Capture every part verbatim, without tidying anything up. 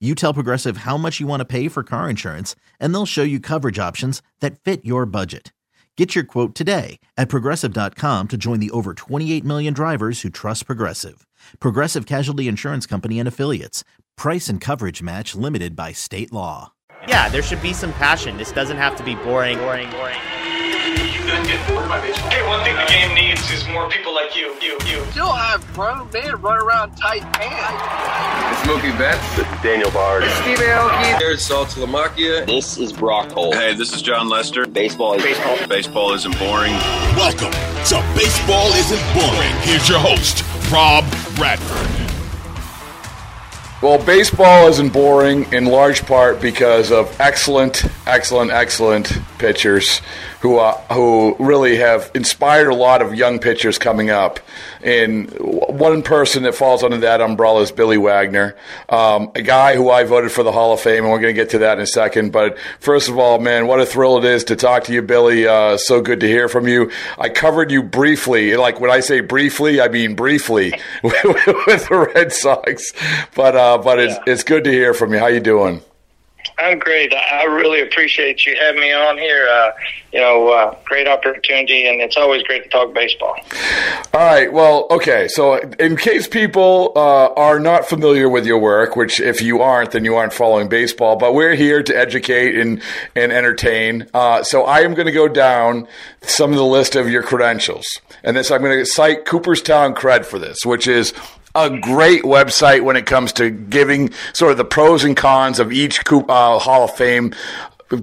You tell Progressive how much you want to pay for car insurance and they'll show you coverage options that fit your budget. Get your quote today at Progressive dot com to join the over twenty-eight million drivers who trust Progressive. Progressive Casualty Insurance Company and Affiliates. Price and coverage match limited by state law. Yeah, there should be some passion. This doesn't have to be boring, boring, boring. Hey, one thing the game needs is more people like you. You, you. Still have grown men run around tight pants. It's Mookie Betts. It's Daniel Bard. It's Steve Aoki. Jared Saltalamacchia. This is Brock Holt. Hey, this is John Lester. Baseball is baseball. Baseball isn't boring. Welcome to Baseball Isn't Boring. Here's your host, Rob Bradford. Well, baseball isn't boring in large part because of excellent, excellent, excellent pitchers who uh, who really have inspired a lot of young pitchers coming up. And one person that falls under that umbrella is Billy Wagner, um, a guy who I voted for the Hall of Fame, and we're going to get to that in a second. But first of all, man, what a thrill it is to talk to you, Billy. Uh, so good to hear from you. I covered you briefly. Like when I say briefly, I mean briefly with the Red Sox. But uh, Uh, but it's yeah. it's good to hear from you. How you doing? I'm great. I really appreciate you having me on here. Uh, you know, uh, great opportunity, and it's always great to talk baseball. All right. Well, okay. So in case people uh, are not familiar with your work, which if you aren't, then you aren't following baseball, but we're here to educate and, and entertain. Uh, so I am going to go down some of the list of your credentials, and this I'm going to cite Cooperstown Cred for this, which is a great website when it comes to giving sort of the pros and cons of each uh, Hall of Fame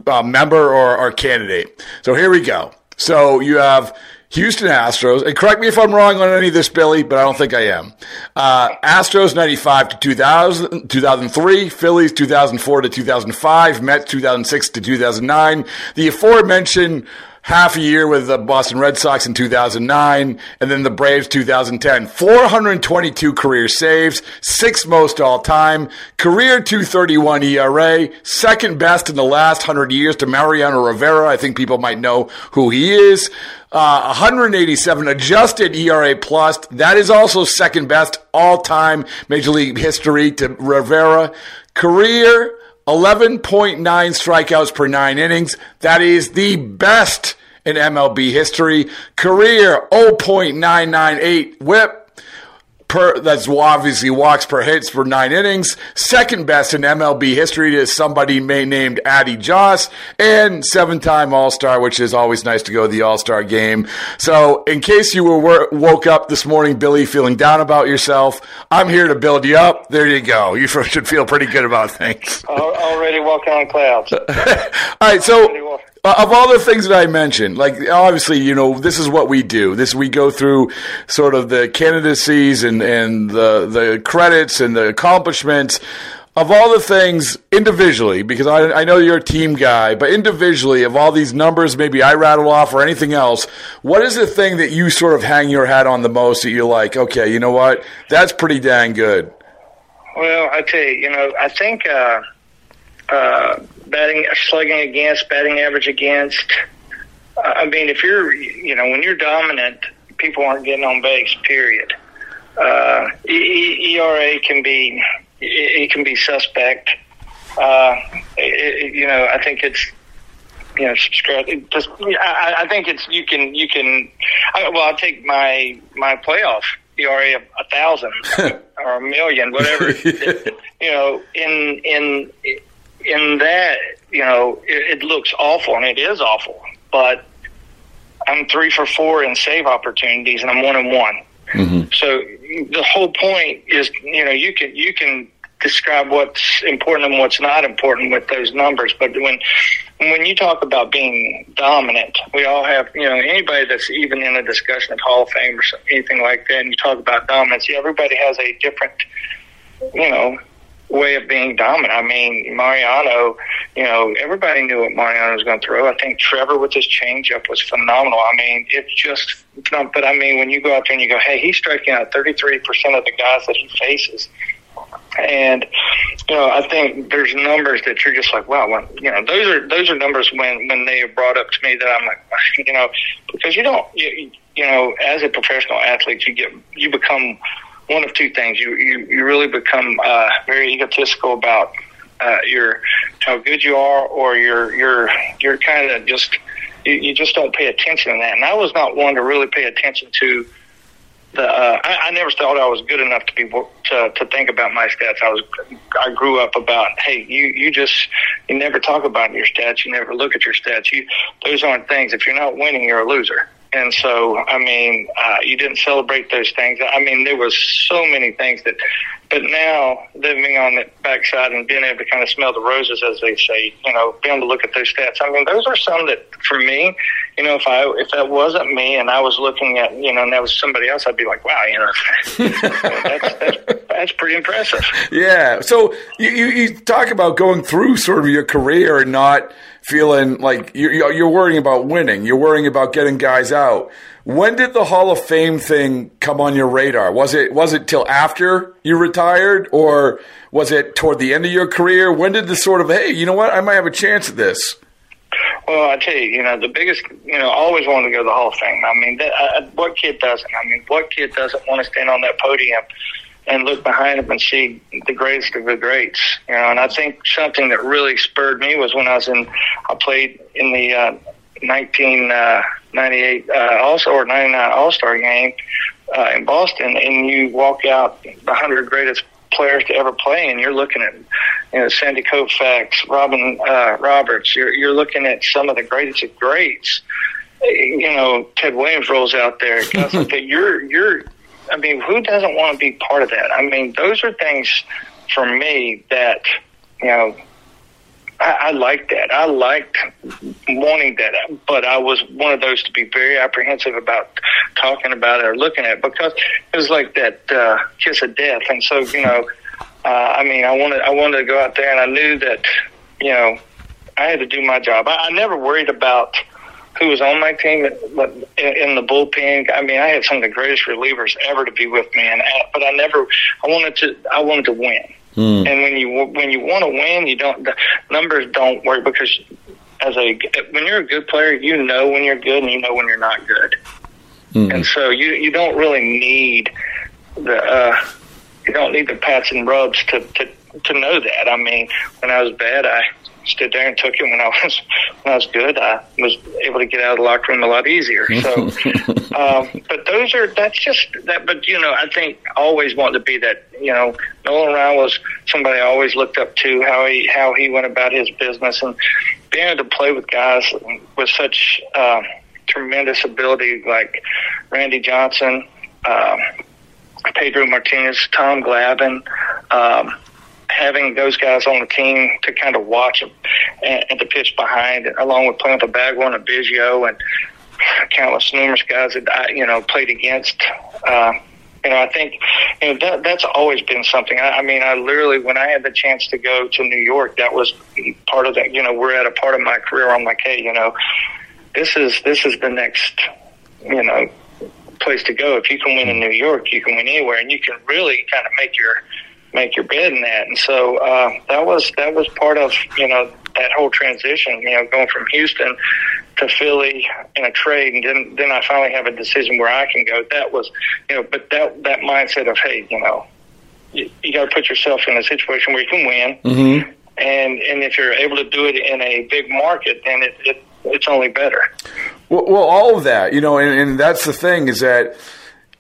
uh, member or, or candidate. So here we go. So you have Houston Astros, and correct me if I'm wrong on any of this, Billy, but I don't think I am. Uh, Astros ninety-five to two thousand, two thousand three, Phillies two thousand four to two thousand five, Mets two thousand six to two thousand nine. The aforementioned half a year with the Boston Red Sox in two thousand nine, and then the Braves two thousand ten. four hundred twenty-two career saves, sixth most all time, career two thirty-one E R A, second best in the last one hundred years to Mariano Rivera. I think people might know who he is. Uh, one hundred eighty-seven adjusted E R A plus. That is also second best all time Major League history to Rivera. Career eleven point nine strikeouts per nine innings. That is the best in M L B history. Career zero point nine nine eight whip. Per, that's obviously walks per hits for nine innings. Second best in M L B history is somebody named Addy Joss. And seven-time All-Star, which is always nice to go to the All-Star game. So in case you were woke up this morning, Billy, feeling down about yourself, I'm here to build you up. There you go. You should feel pretty good about things. Already walking on clouds. All right, so Uh, of all the things that I mentioned, like obviously, you know, this is what we do. This we go through sort of the candidacies and, and the the credits and the accomplishments. Of all the things individually, because I, I know you're a team guy, but individually, of all these numbers, maybe I rattle off or anything else, what is the thing that you sort of hang your hat on the most that you're like, okay, you know what, that's pretty dang good? Well, I tell you, you know, I think Uh... Uh, batting, slugging against, batting average against. Uh, I mean, if you're, you know, when you're dominant, people aren't getting on base. Period. Uh, e- ERA can be, it can be suspect. Uh, it, you know, I think it's, you know, subscribe. Just, I, I think it's you can you can. I, well, I'll take my my playoff E R A of a thousand or a million, whatever. You know, in in. In that, you know, it, it looks awful, and it is awful, but I'm three for four in save opportunities, and I'm one and one. Mm-hmm. So the whole point is, you know, you can you can describe what's important and what's not important with those numbers. But when when you talk about being dominant, we all have, you know, anybody that's even in a discussion of Hall of Fame or anything like that, and you talk about dominance, everybody has a different, you know, way of being dominant. I mean, Mariano, you know, everybody knew what Mariano was going to throw. I think Trevor with his changeup was phenomenal. I mean, it's just, but I mean, when you go out there and you go, hey, he's striking out thirty-three percent of the guys that he faces. And, you know, I think there's numbers that you're just like, wow, well, you know, those are those are numbers when, when they are brought up to me that I'm like, you know, because you don't, you, you know, as a professional athlete, you get, you become one of two things. You, you, you really become uh, very egotistical about uh, your how good you are, or you're you're you're kind of just you, you just don't pay attention to that. And I was not one to really pay attention to the. Uh, I, I never thought I was good enough to be to, to think about my stats. I was I grew up about hey you you just you never talk about your stats. You never look at your stats. You those aren't things. If you're not winning, you're a loser. And so, I mean, uh, you didn't celebrate those things. I mean, there was so many things that, but now living on the backside and being able to kind of smell the roses, as they say, you know, being able to look at those stats. I mean, those are some that for me, you know, if I, if that wasn't me and I was looking at, you know, and that was somebody else, I'd be like, wow, you know, that's, that's, that's pretty impressive. Yeah. So you, you, you talk about going through sort of your career and not feeling like you're, you're worrying about winning. You're worrying about getting guys out. When did the Hall of Fame thing come on your radar? Was it was it till after you retired, or was it toward the end of your career? When did the sort of, hey, you know what, I might have a chance at this? Well, I tell you, you know, the biggest, you know, I always wanted to go to the Hall of Fame. I mean, that, I, what kid doesn't? I mean, what kid doesn't want to stand on that podium and look behind him and see the greatest of the greats, you know? And I think something that really spurred me was when I was in, I played in the uh, nineteen ninety-eight uh, All-Star or ninety-nine All-Star game uh, in Boston, and you walk out the one hundred greatest players to ever play, and you're looking at, you know, Sandy Koufax, Robin uh, Roberts. You're you're looking at some of the greatest of greats. You know, Ted Williams rolls out there. you're you're. I mean, who doesn't want to be part of that? I mean, those are things for me that, you know, I, I liked that. I liked wanting that, but I was one of those to be very apprehensive about talking about it or looking at it, because it was like that uh, kiss of death. And so, you know, uh, I mean, I wanted, I wanted to go out there, and I knew that, you know, I had to do my job. I, I never worried about who was on my team in the bullpen. I mean, I had some of the greatest relievers ever to be with me, and but I never, I wanted to, I wanted to win. Mm. And when you when you want to win, you don't. The numbers don't work, because as a when you're a good player, you know when you're good and you know when you're not good, mm. and so you you don't really need the uh, you don't need the pats and rubs to, to to know that. I mean, when I was bad, I stood there and took it. When I was when I was good, I was able to get out of the locker room a lot easier. So, um, but those are that's just that. But you know, I think I always wanted to be that. You know, Nolan Ryan was somebody I always looked up to. How he how he went about his business, and being able to play with guys with such um, tremendous ability, like Randy Johnson, um, Pedro Martinez, Tom Glavine. Um, having those guys on the team to kind of watch them and, and to pitch behind, along with playing with a Bagwell and a Biggio and countless numerous guys that I, you know, played against. Uh, you know, I think, you know, that, that's always been something. I, I mean, I literally, when I had the chance to go to New York, that was part of that. You know, we're at a part of my career where I'm like, hey, you know, this is, this is the next, you know, place to go. If you can win in New York, you can win anywhere, and you can really kind of make your, make your bed in that. And so uh, that was that was part of, you know, that whole transition, you know, going from Houston to Philly in a trade, and then then I finally have a decision where I can go. That was, you know, but that that mindset of, hey, you know, you, you got to put yourself in a situation where you can win, mm-hmm. and and if you're able to do it in a big market, then it, it it's only better. Well, well, all of that, you know, and, and that's the thing, is that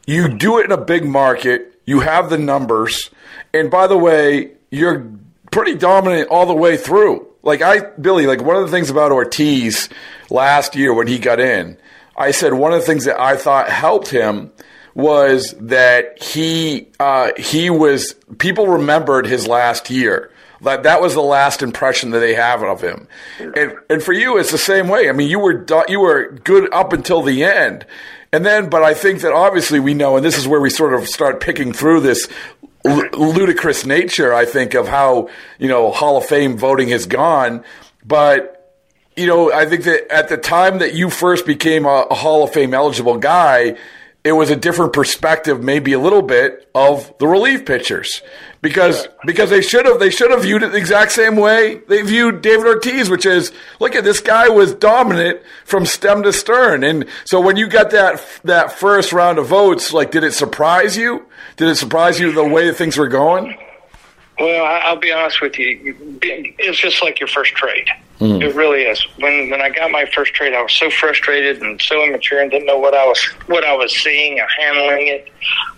you do it in a big market, you have the numbers. And by the way, you're pretty dominant all the way through. Like I, Billy, like one of the things about Ortiz last year when he got in, I said one of the things that I thought helped him was that he uh, he was people remembered his last year. Like that was the last impression that they have of him, and and for you it's the same way. I mean, you were you were good up until the end, and then. But I think that obviously we know, and this is where we sort of start picking through this l- ludicrous nature. I think of how you know Hall of Fame voting has gone, but. You know, I think that at the time that you first became a, a Hall of Fame eligible guy, it was a different perspective, maybe a little bit, of the relief pitchers because yeah. because they should have they should have viewed it the exact same way they viewed David Ortiz, which is look at this guy was dominant from stem to stern. And so when you got that that first round of votes, like, did it surprise you? Did it surprise you the way that things were going? Well, I'll be honest with you. It's just like your first trade. Mm. It really is. When when I got my first trade, I was so frustrated and so immature and didn't know what I was what I was seeing or handling it.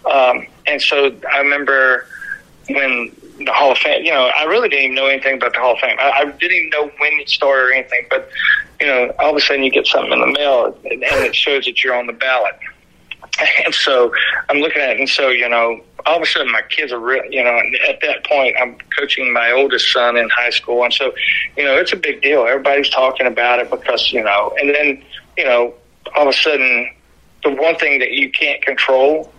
Um, and so I remember when the Hall of Fame. You know, I really didn't even know anything about the Hall of Fame. I, I didn't even know when it started or anything. But you know, all of a sudden you get something in the mail and it shows that you're on the ballot. And so I'm looking at it, and so, you know, all of a sudden my kids are real, you know, at that point I'm coaching my oldest son in high school. And so, you know, it's a big deal. Everybody's talking about it because, you know, and then, you know, all of a sudden the one thing that you can't control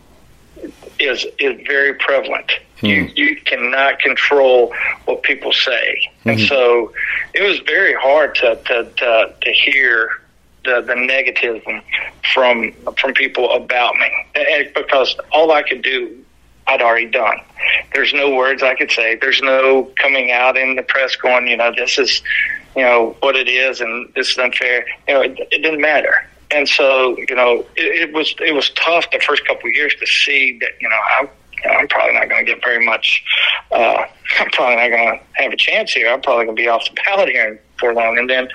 is is very prevalent. Hmm. You, you cannot control what people say. Mm-hmm. And so it was very hard to, to, to, to hear the, the negativism from from people about me, and because all I could do, I'd already done. There's no words I could say. There's no coming out in the press going, you know, this is, you know, what it is, and this is unfair. You know, it, it didn't matter. And so, you know, it, it was it was tough the first couple of years to see that, you know, I. I'm probably not going to get very much. Uh, I'm probably not going to have a chance here. I'm probably going to be off the ballot here for long. And then.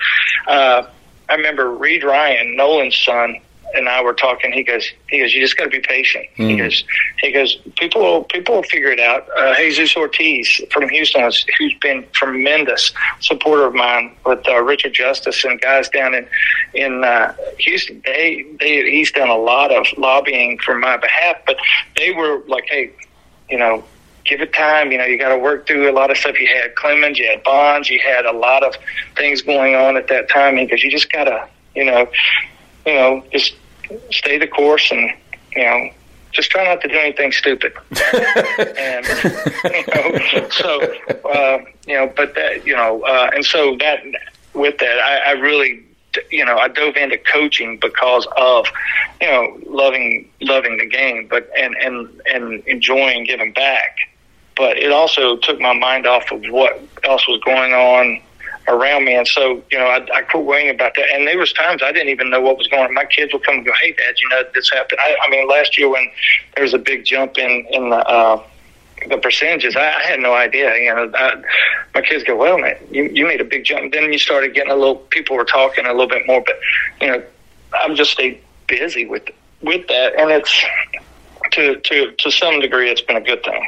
Uh, I remember Reed Ryan, Nolan's son, and I were talking. He goes, he goes, you just got to be patient. Mm. He goes, he goes, people will, people will figure it out. Uh, Jesus Ortiz from Houston, who's been tremendous supporter of mine with uh, Richard Justice and guys down in in uh, Houston. They, they, he's done a lot of lobbying for my behalf, but they were like, hey, you know. Give it time. You know, you got to work through a lot of stuff. You had Clemens, you had Bonds, you had a lot of things going on at that time. Because you just gotta, you know, you know, just stay the course, and you know, just try not to do anything stupid. and you know, so uh, you know, but that, you know, uh, and so that with that, I, I really. You know, I dove into coaching because of, you know, loving loving the game, but and and and enjoying giving back. But it also took my mind off of what else was going on around me, and so you know, I, I quit worrying about that. And there was times I didn't even know what was going on. My kids would come and go, "Hey, Dad, you know this happened." I, I mean, last year when there was a big jump in in the. Uh, The percentages, I, I had no idea. You know, I, my kids go, "Well, man, you, you made a big jump." Then you started getting a little. People were talking a little bit more, but you know, I'm just stayed busy with with that, and it's to to to some degree, it's been a good thing.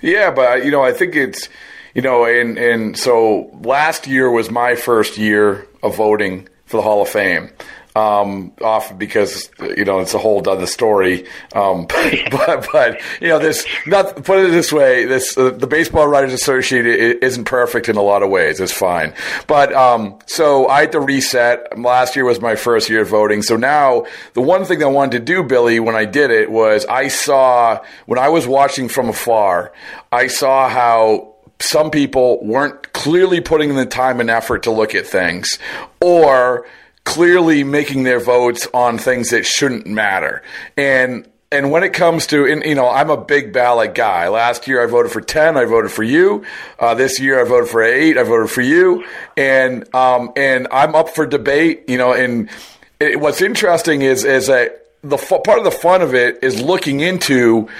Yeah, but you know, I think it's you know, and and so last year was my first year of voting for the Hall of Fame. Um, off because you know it's a whole other story. Um, but but you know this. Not put it this way. This uh, the Baseball Writers Association isn't perfect in a lot of ways. It's fine. But um, so I had to reset. Last year was my first year of voting. So now the one thing that I wanted to do, Billy, when I did it was I saw when I was watching from afar. I saw how. Some people weren't clearly putting in the time and effort to look at things or clearly making their votes on things that shouldn't matter. And and when it comes to, and, you know, I'm a big ballot guy. Last year I voted for ten. I voted for you. Uh, this year I voted for eight. I voted for you. And um, and I'm up for debate, you know. And it, what's interesting is, is that the f- part of the fun of it is looking into –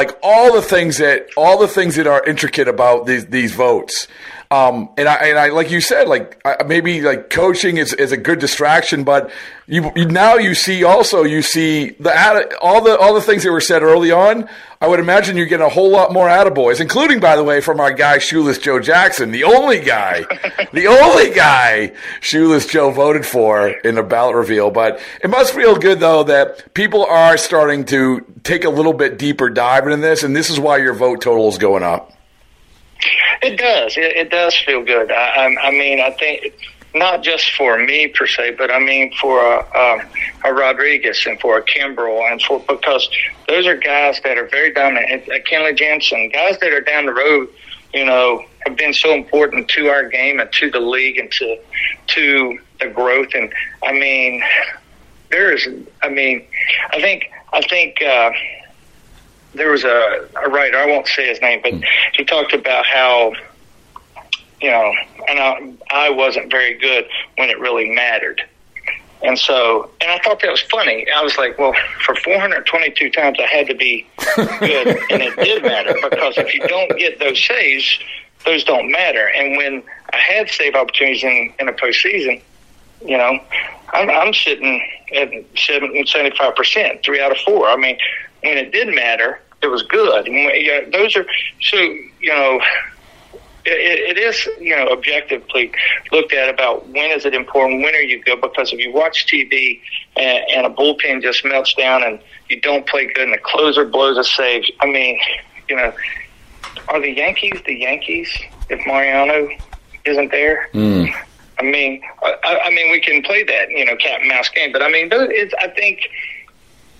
like all the things that all the things that are intricate about these these votes. Um, and I, and I, like you said, like I, maybe like coaching is, is a good distraction, but you, you now you see also, you see the, all the, all the things that were said early on. I would imagine you're getting a whole lot more attaboys, including, by the way, from our guy, Shoeless Joe Jackson, the only guy, the only guy Shoeless Joe voted for in the ballot reveal. But it must feel good though, that people are starting to take a little bit deeper dive into this. And this is why your vote total is going up. It does. It, it does feel good. I, I, I mean, I think not just for me per se, but I mean for a, a, a Rodriguez and for a Kimbrel and for because those are guys that are very dominant. A Kenley Jansen, guys that are down the road, you know, have been so important to our game and to the league and to to the growth. And I mean, there is. I mean, I think. I think. Uh, There was a, a writer, I won't say his name, but he talked about how, you know, and I, I wasn't very good when it really mattered. And so, and I thought that was funny. I was like, well, for four hundred twenty-two times I had to be good, and it did matter, because if you don't get those saves, those don't matter. And when I had save opportunities in, in a postseason, you know, I'm, I'm sitting at seventy-five percent, three out of four. I mean, when it did matter, it was good. And when, you know, those are so you know it, it is you know objectively looked at about when is it important, when are you good? Because if you watch T V and, and a bullpen just melts down and you don't play good and the closer blows a save, I mean, you know, are the Yankees the Yankees if Mariano isn't there? Mm. I mean, I, I mean we can play that you know cat and mouse game, but I mean those, it's, I think.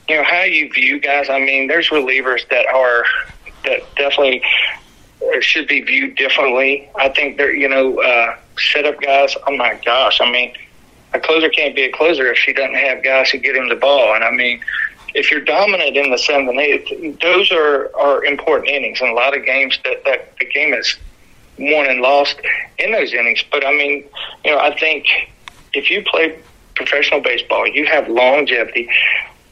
You know, how you view guys, I mean, there's relievers that are, that definitely should be viewed differently. I think they're, you know, uh, set-up guys, oh my gosh, I mean, a closer can't be a closer if she doesn't have guys who get him the ball. And I mean, if you're dominant in the seventh and eighth, those are, are important innings. And a lot of games that, that the game is won and lost in those innings. But I mean, you know, I think if you play professional baseball, you have longevity.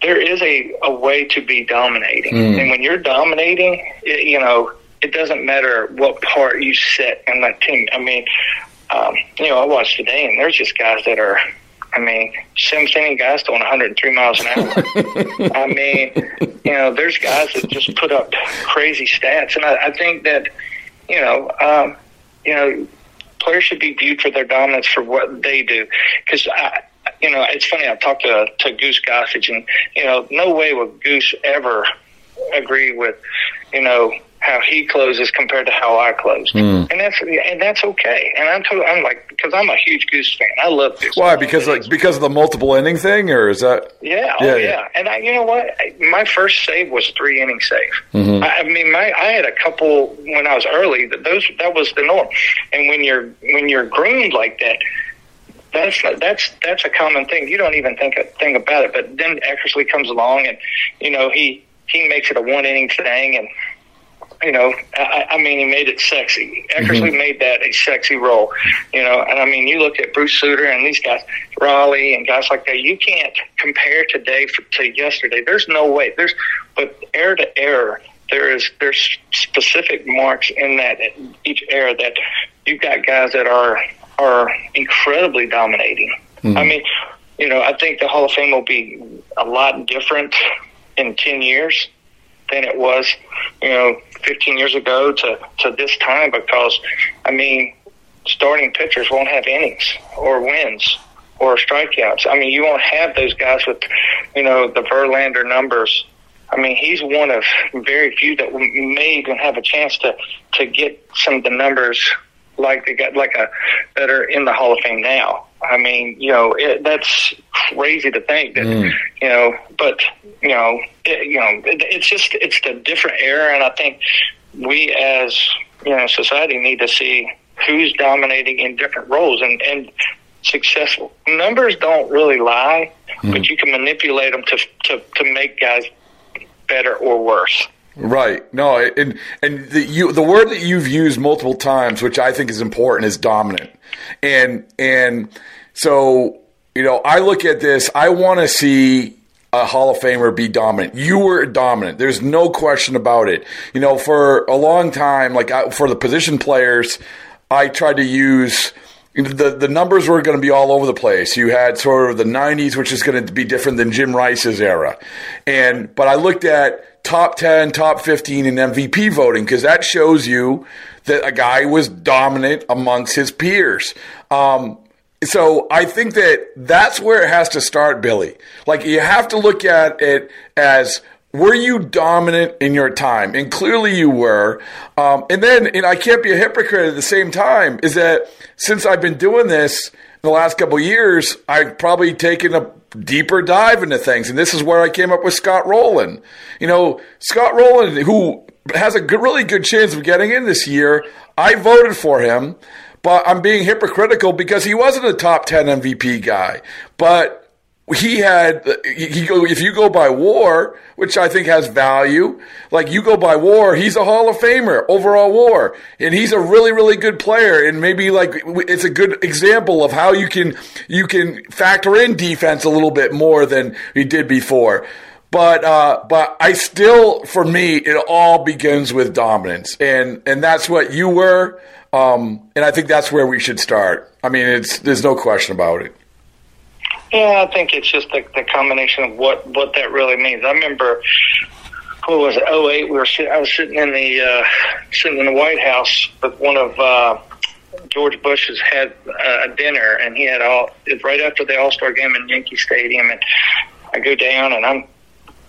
There is a, a way to be dominating. Mm. And when you're dominating, it, you know, it doesn't matter what part you set in that team. I mean, um, you know, I watched today, and there's just guys that are, I mean, seventh inning guys throwing one hundred three miles an hour. I mean, you know, there's guys that just put up crazy stats. And I, I think that, you know, um, you know, players should be viewed for their dominance for what they do. Because I... You know, it's funny, I talked to, to Goose Gossage, and, you know, no way would Goose ever agree with, you know, how he closes compared to how I closed. Mm. And that's and that's okay. And I'm totally, I'm like, because I'm a huge Goose fan. I love Goose. Why? Because like, because of the multiple inning thing, or is that? Yeah, yeah, oh, yeah. yeah. And I, you know what? My first save was three inning save. Mm-hmm. I, I mean, my I had a couple when I was early. That those that was the norm. And when you're when you're groomed like that. That's that's that's a common thing. You don't even think a thing about it. But then Eckersley comes along, and you know he, he makes it a one inning thing, and you know I, I mean he made it sexy. Eckersley mm-hmm. made that a sexy role, you know. And I mean you look at Bruce Sutter and these guys, Raleigh and guys like that. You can't compare today for, to yesterday. There's no way. There's but error to error. There is there's specific marks in that in each era that you've got guys that are. are incredibly dominating. Mm. I mean, you know, I think the Hall of Fame will be a lot different in ten years than it was, you know, fifteen years ago to, to this time because, I mean, starting pitchers won't have innings or wins or strikeouts. I mean, you won't have those guys with, you know, the Verlander numbers. I mean, he's one of very few that may even have a chance to, to get some of the numbers like they got like a that are in the Hall of Fame now. I mean, you know, it, that's crazy to think that, mm. you know. But you know, it, you know, it, it's just it's the different era, and I think we as you know society need to see who's dominating in different roles and, and successful. Numbers don't really lie, mm. but you can manipulate them to to to make guys better or worse. Right. No, and and the you the word that you've used multiple times, which I think is important, is dominant. And and so, you know, I look at this, I want to see a Hall of Famer be dominant. You were dominant. There's no question about it. You know, for a long time, like I, for the position players, I tried to use the the numbers were going to be all over the place. You had sort of the nineties, which is going to be different than Jim Rice's era, and but I looked at top ten, top fifteen, and M V P voting because that shows you that a guy was dominant amongst his peers. Um, so I think that that's where it has to start, Billy. Like you have to look at it as, were you dominant in your time? And clearly you were. Um, and then, and I can't be a hypocrite at the same time, is that since I've been doing this in the last couple of years, I've probably taken a deeper dive into things. And this is where I came up with Scott Rowland. You know, Scott Rowland, who has a good, really good chance of getting in this year, I voted for him, but I'm being hypocritical because he wasn't a top ten M V P guy. But he had, he go, if you go by war, which I think has value, like you go by war, he's a Hall of Famer, overall war. And he's a really, really good player. And maybe like it's a good example of how you can, you can factor in defense a little bit more than you did before. But, uh, but I still, for me, it all begins with dominance. And, and that's what you were. Um, and I think that's where we should start. I mean, it's, there's no question about it. Yeah, I think it's just the, the combination of what, what that really means. I remember, what was it, oh eight, we were sit, I was sitting in the uh, sitting in the White House with one of uh, George Bush's had a dinner, and he had all it was right after the All-Star game in Yankee Stadium, and I go down and I'm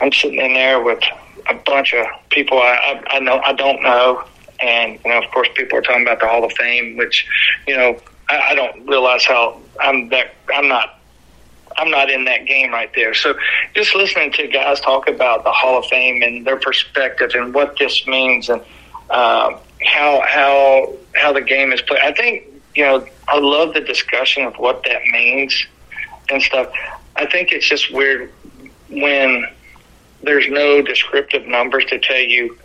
I'm sitting in there with a bunch of people I I, I know I don't know, and you know of course people are talking about the Hall of Fame, which you know I, I don't realize how I'm that I'm not. I'm not in that game right there. So just listening to guys talk about the Hall of Fame and their perspective and what this means and uh, how how how the game is played. I think, you know, I love the discussion of what that means and stuff. I think it's just weird when there's no descriptive numbers to tell you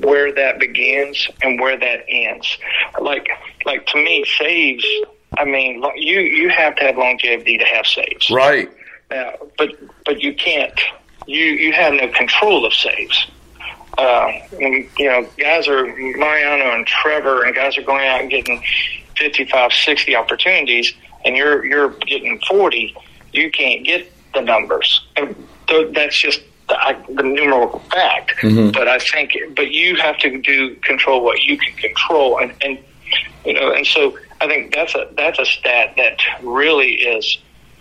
where that begins and where that ends. Like, like to me, saves – I mean, you, you have to have longevity to have saves. Right. Now, but but you can't. You you have no control of saves. Uh, and, you know, guys are, Mariano and Trevor, and guys are going out and getting fifty-five, sixty opportunities, and you're you're getting forty. You can't get the numbers. And th- that's just the, I, the numerical fact. Mm-hmm. But I think, but you have to do control what you can control. And, and you know, and so I think that's a that's a stat that really is,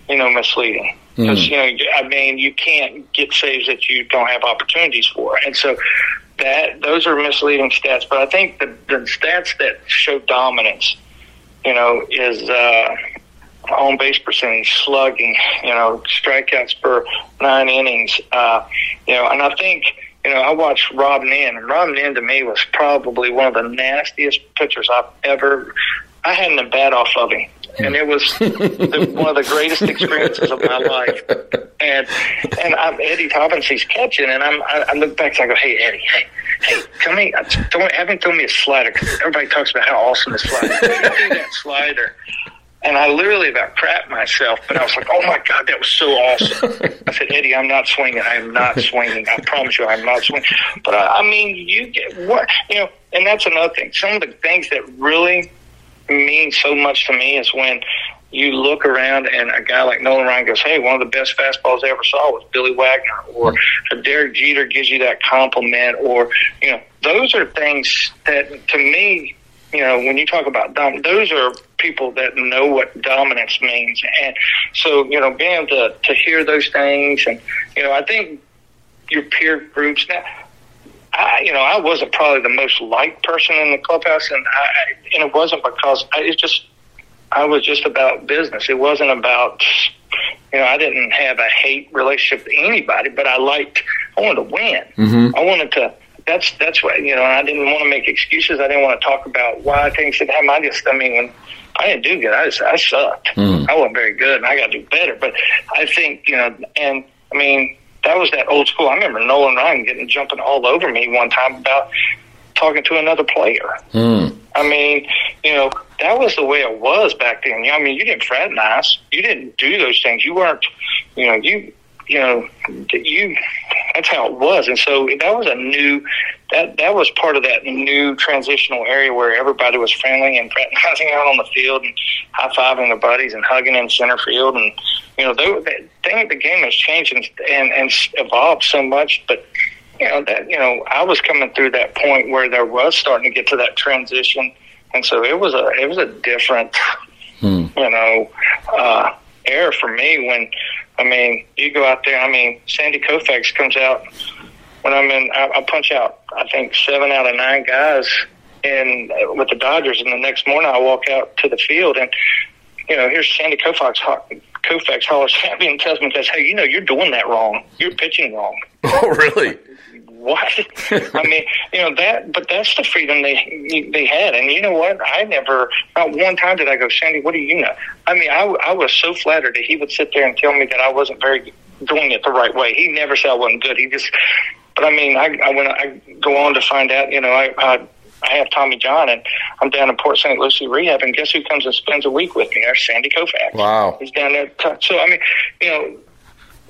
you know, misleading. Because mm. you know, I mean, you can't get saves that you don't have opportunities for, and so that those are misleading stats. But I think the, the stats that show dominance, you know, is uh, on base percentage, slugging, you know, strikeouts per nine innings, uh, you know, and I think. You know, I watched Rob Ninn, and Rob Ninn to me was probably one of the nastiest pitchers I've ever. I hadn't a bat off of him, and it was the, one of the greatest experiences of my life. And and I'm Eddie Toppensee's catching, and I'm I, I look back and I go, hey Eddie, hey. Hey, tell me, haven't thrown me a slider. Everybody talks about how awesome this slider is. I threw that slider, and I literally about crapped myself, but I was like, oh, my God, that was so awesome. I said, Eddie, I'm not swinging. I am not swinging. I promise you I'm not swinging. But, I, I mean, you get what, you know, and that's another thing. Some of the things that really mean so much to me is when you look around and a guy like Nolan Ryan goes, hey, one of the best fastballs I ever saw was Billy Wagner, or a Derek Jeter gives you that compliment, or, you know, those are things that, to me, you know, when you talk about dom, those are people that know what dominance means. And so, you know, being able to, to hear those things and, you know, I think your peer groups now, I, you know, I wasn't probably the most liked person in the clubhouse, and I, and it wasn't because I, it's just, I was just about business. It wasn't about, you know, I didn't have a hate relationship to anybody, but I liked, I wanted to win. Mm-hmm. I wanted to, That's that's what, you know, I didn't want to make excuses. I didn't want to talk about why things didn't happen. I just, I mean, when I didn't do good. I just, I sucked. Mm. I wasn't very good, and I got to do better. But I think, you know, and, I mean, that was that old school. I remember Nolan Ryan getting jumping all over me one time about talking to another player. Mm. I mean, you know, that was the way it was back then. I mean, you didn't fraternize. You didn't do those things. You weren't, you know, you you know, you that's how it was. And so that was a new that that was part of that new transitional area where everybody was friendly and fraternizing out on the field and high-fiving their buddies and hugging in center field. And, you know, they, that thing, the game has changed and, and, and evolved so much. But, you know, that, you know, I was coming through that point where there was starting to get to that transition. And so it was a, it was a different, hmm. you know, uh, era for me when, I mean, you go out there, I mean, Sandy Koufax comes out when I'm in, I, I punch out, I think, seven out of nine guys in with the Dodgers. And the next morning I walk out to the field and, you know, here's Sandy Koufax, Koufax hollers at me and tells me, hey, you know, you're doing that wrong. You're pitching wrong. Oh, really? What? I mean, you know, that, but that's the freedom they they had. And you know what? I never, not one time did I go, Sandy, what do you know? I mean, I, I was so flattered that he would sit there and tell me that I wasn't very doing it the right way. He never said I wasn't good. He just, but I mean, I, I, when I go on to find out, you know, I, I, I have Tommy John, and I'm down in Port Saint Lucie rehab, and guess who comes and spends a week with me? There's Sandy Koufax. Wow. He's down there. So, I mean, you know,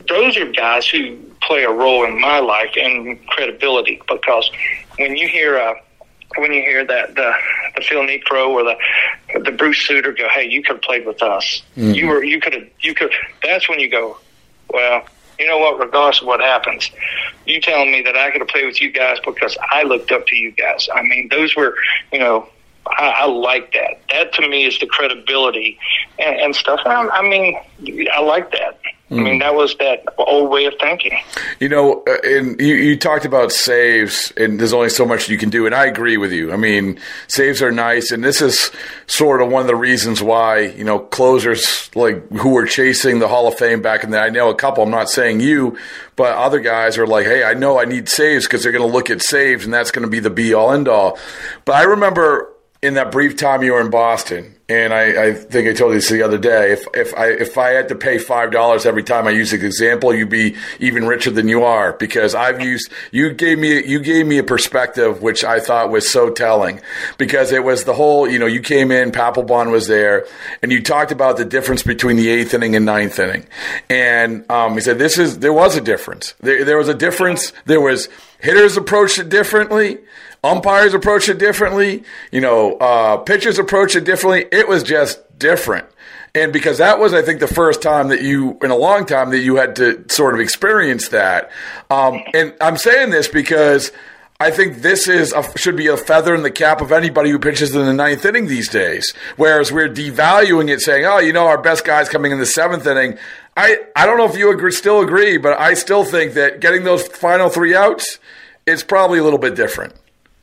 those are guys who play a role in my life and credibility, because when you hear uh, when you hear that the, the Phil Niekro or the the Bruce Sutter go, hey, you could have played with us. Mm-hmm. You were you could have you could. That's when you go, well, you know what? Regardless of what happens, you telling me that I could have played with you guys because I looked up to you guys. I mean, those were, you know, I, I like that. That to me is the credibility and, and stuff. I, I mean, I like that. I mean, that was that old way of thinking. You know, and you, you talked about saves, and there's only so much you can do, and I agree with you. I mean, saves are nice, and this is sort of one of the reasons why, you know, closers like who were chasing the Hall of Fame back in the day, I know a couple, I'm not saying you, but other guys are like, hey, I know I need saves because they're going to look at saves, and that's going to be the be-all, end-all. But I remember in that brief time you were in Boston, and I, I think I told you this the other day, if if I if I had to pay five dollars every time I use an example, you'd be even richer than you are, because I've used you gave me you gave me a perspective which I thought was so telling, because it was the whole, you know, you came in, Papelbon was there, and you talked about the difference between the eighth inning and ninth inning, and um, he said this is there was a difference there there was a difference there was hitters approached it differently. Umpires approach it differently. You know, uh, pitchers approach it differently. It was just different. And because that was, I think, the first time that you, in a long time, that you had to sort of experience that. Um, and I'm saying this because I think this is a, should be a feather in the cap of anybody who pitches in the ninth inning these days, whereas we're devaluing it, saying, oh, you know, our best guy's coming in the seventh inning. I, I don't know if you agree, still agree, but I still think that getting those final three outs is probably a little bit different.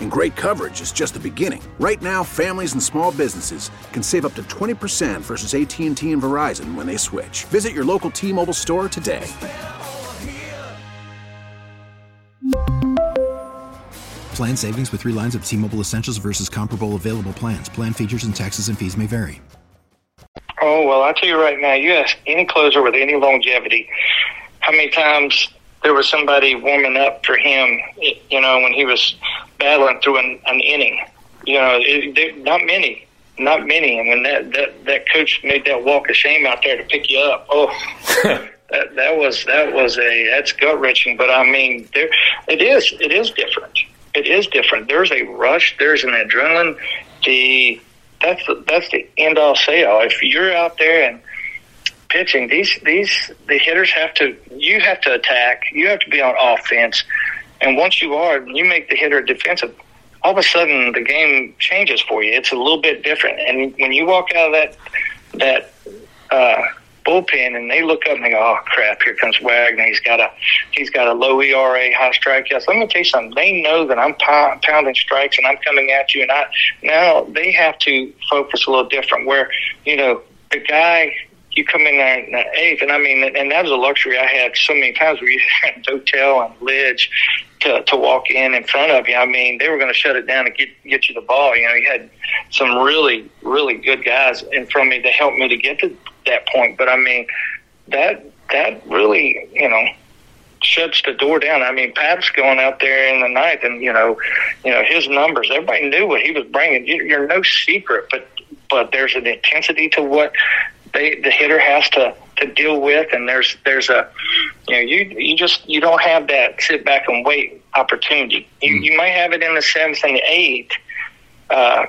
And great coverage is just the beginning. Right now, families and small businesses can save up to twenty percent versus A T and T and Verizon when they switch. Visit your local T-Mobile store today. Plan savings with three lines of T-Mobile Essentials versus comparable available plans. Plan features and taxes and fees may vary. Oh, well, I tell you right now, you ask any closer with any longevity, how many times there was somebody warming up for him, you know, when he was battling through an, an inning. You know, it, there, not many, not many. And when that, that, that coach made that walk of shame out there to pick you up, oh, That, that was that was a that's gut wrenching, but I mean, there it is. It is different. It is different. There's a rush. There's an adrenaline. The that's the, that's the end all say all. If you're out there and pitching, these these the hitters have to. You have to attack. You have to be on offense. And once you are, you make the hitter defensive. All of a sudden, the game changes for you. It's a little bit different. And when you walk out of that that uh, bullpen and they look up and they go, "Oh crap! Here comes Wagner. He's got a he's got a low E R A, high strikeouts." Let me tell you something. They know that I'm p- pounding strikes and I'm coming at you. And I now they have to focus a little different. Where you know the guy. You come in there in the eighth, and I mean, and that was a luxury I had so many times where you had Dotel and Lidge to, to walk in in front of you. I mean, they were going to shut it down and get get you the ball. You know, you had some really, really good guys in front of me to help me to get to that point. But I mean, that that really, you know, shuts the door down. I mean, Pap's going out there in the ninth, and you know, you know his numbers. Everybody knew what he was bringing. You, you're no secret, but but there's an intensity to what. They, the hitter has to, to deal with, and there's there's a you know you you just you don't have that sit back and wait opportunity. You mm. you might have it in the seventh and the eighth, uh,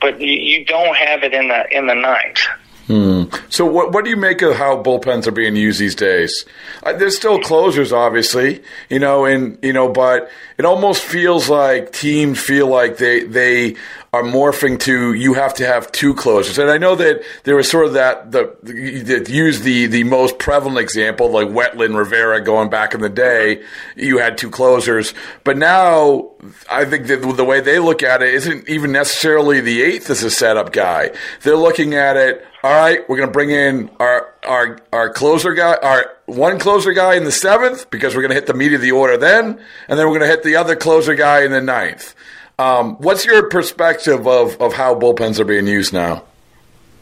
but you, you don't have it in the in the ninth. Mm. So what what do you make of how bullpens are being used these days? Uh, there's still closers, obviously, you know, and you know, but it almost feels like teams feel like they they. are morphing to you have to have two closers. And I know that there was sort of that the that used the the most prevalent example, like Wetland, Rivera going back in the day, you had two closers. But now I think that the way they look at it isn't even necessarily the eighth as a setup guy. They're looking at it, all right, we're going to bring in our our our closer guy, our one closer guy in the seventh because we're going to hit the meat of the order then, and then we're going to hit the other closer guy in the ninth. Um, what's your perspective of, of how bullpens are being used now?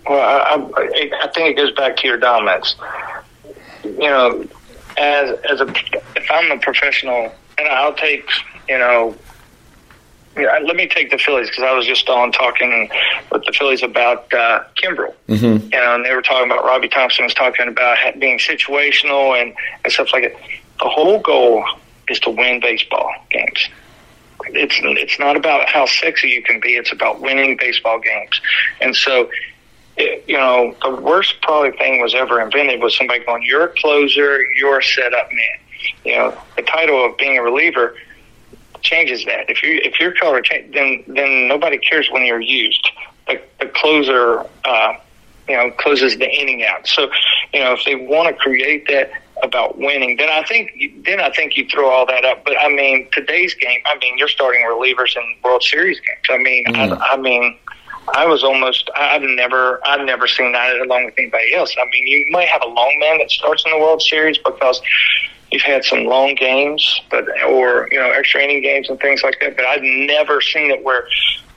Well, I, I, I think it goes back to your dominance. You know, as as a if I'm a professional, and I'll take you know, let me take the Phillies because I was just on talking with the Phillies about uh, Kimbrel, mm-hmm. you know, and they were talking about Robbie Thompson was talking about being situational and, and stuff like that. The whole goal is to win baseball games. It's it's not about how sexy you can be. It's about winning baseball games. And so, it, you know, the worst probably thing was ever invented was somebody going, "You're a closer, you're a setup man." You know, the title of being a reliever changes that. If you if your color change, then then nobody cares when you're used. The, the closer, uh, you know, closes the inning out. So, you know, if they want to create that. About winning, then I think then I think you throw all that up. But I mean, today's game. I mean, you're starting relievers in World Series games. I mean, mm. I, I mean, I was almost. I've never, I've never seen that along with anybody else. I mean, you might have a long man that starts in the World Series because you've had some long games, but or you know, extra inning games and things like that. But I've never seen it where,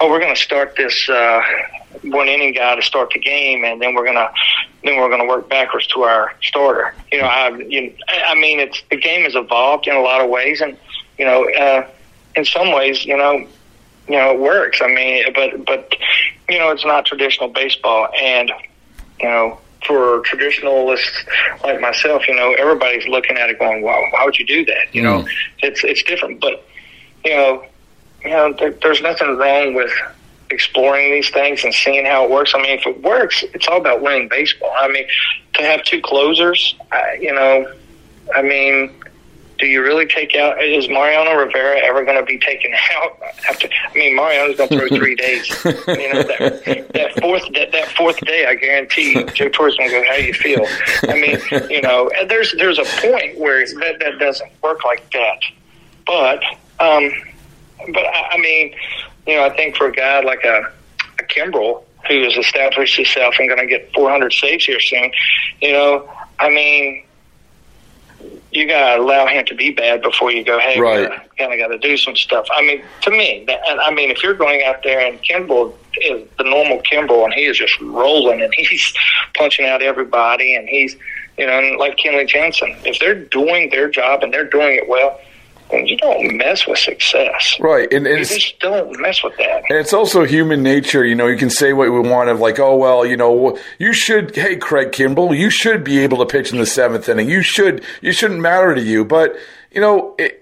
oh, we're going to start this uh, one inning guy to start the game, and then we're going to. Then we're going to work backwards to our starter. You know, I, you, I mean, it's the game has evolved in a lot of ways, and you know, uh, in some ways, you know, you know, it works. I mean, but but you know, it's not traditional baseball, and you know, for traditionalists like myself, you know, everybody's looking at it going, "Wow, why would you do that?" You know, it's it's different, but you know, you know, there, there's nothing wrong with. Exploring these things and seeing how it works. I mean, if it works, it's all about winning baseball. I mean, to have two closers, I, you know, I mean, do you really take out? Is Mariano Rivera ever going to be taken out? After I mean, Mariano's going to throw three days. You know, that, that fourth that, that fourth day, I guarantee you, Joe Torre's going to go, "How do you feel?" I mean, you know, there's there's a point where that that doesn't work like that. But um, but I, I mean. You know, I think for a guy like a, a Kimbrel who has established himself and going to get four hundred saves here soon, you know, I mean, you got to allow him to be bad before you go, hey, right. We kind of got to do some stuff. I mean, to me, and I mean, if you're going out there and Kimbrel is the normal Kimbrel and he is just rolling and he's punching out everybody and he's, you know, like Kenley Jansen, if they're doing their job and they're doing it well, you don't mess with success. Right. And, and you just don't mess with that. And it's also human nature. You know, you can say what we want of, like, oh, well, you know, you should, hey, Craig Kimbrel, you should be able to pitch in the seventh inning. You should, you shouldn't matter to you. But, you know, it,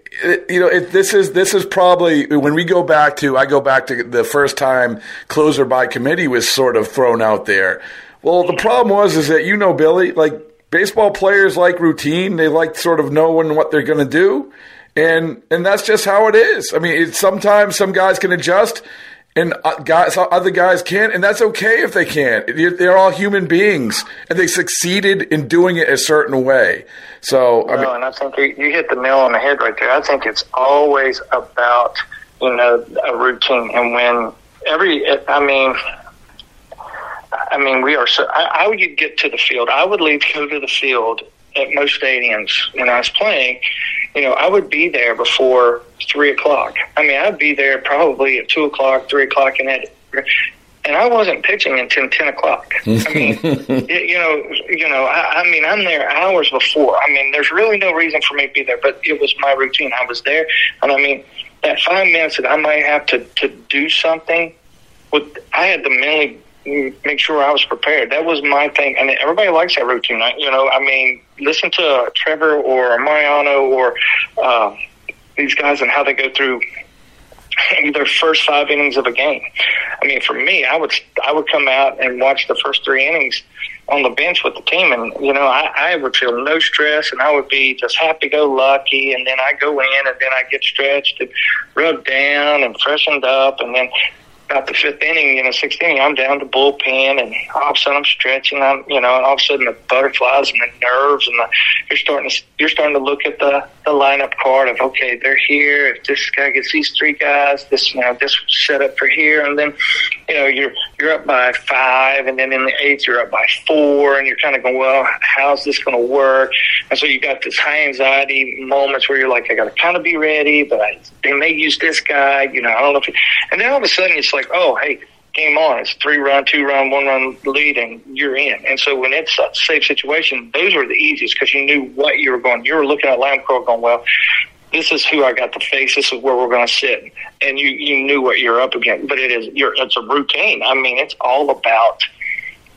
you know, it, this is this is probably when we go back to I go back to the first time closer by committee was sort of thrown out there. Well, the problem was is that, you know, Billy, like, baseball players like routine. They like sort of knowing what they're going to do, and and that's just how it is. I mean, it's, sometimes some guys can adjust, and guys other guys can't, and that's okay if they can't. They're all human beings, and they succeeded in doing it a certain way. So, I no, mean, and I think you hit the nail on the head right there. I think it's always about, you know, a routine, and when every, I mean, I mean, we are. So, I, I would get to the field. I would leave go to the field at most stadiums when I was playing. You know, I would be there before three o'clock. I mean, I'd be there probably at two o'clock, three o'clock, and that, and I wasn't pitching until ten o'clock. I mean, it, you know, you know, I, I mean, I'm there hours before. I mean, there's really no reason for me to be there, but it was my routine. I was there, and I mean, that five minutes that I might have to to do something, with I had to mentally make sure I was prepared. That was my thing, and everybody likes that routine. You know, I mean, listen to uh, Trevor or Mariano or uh, these guys and how they go through their first five innings of a game. I mean, for me, I would I would come out and watch the first three innings on the bench with the team, and you know, I, I would feel no stress, and I would be just happy-go-lucky, and then I go in, and then I get stretched and rubbed down and freshened up, and then about the fifth inning, you know, sixth inning, I'm down the bullpen, and all of a sudden I'm stretching. I'm, you know, and all of a sudden the butterflies and the nerves, and the, you're starting to you're starting to look at the, the lineup card of, okay, they're here. If this guy gets these three guys, this, you know, this set up for here, and then, you know, you're you're up by five, and then in the eighth you're up by four, and you're kind of going, well, how's this going to work? And so you got this high anxiety moments where you're like, I got to kind of be ready, but I, they may use this guy, you know, I don't know if, it, and then all of a sudden it's like, like, oh, hey, game on. It's three-run, two-run, one-run lead, and you're in. And so when it's a safe situation, those were the easiest because you knew what you were going. You were looking at lineup card going, well, this is who I got to face. This is where we're going to sit. And you, you knew what you're up against. But it is, you're, it's a routine. I mean, it's all about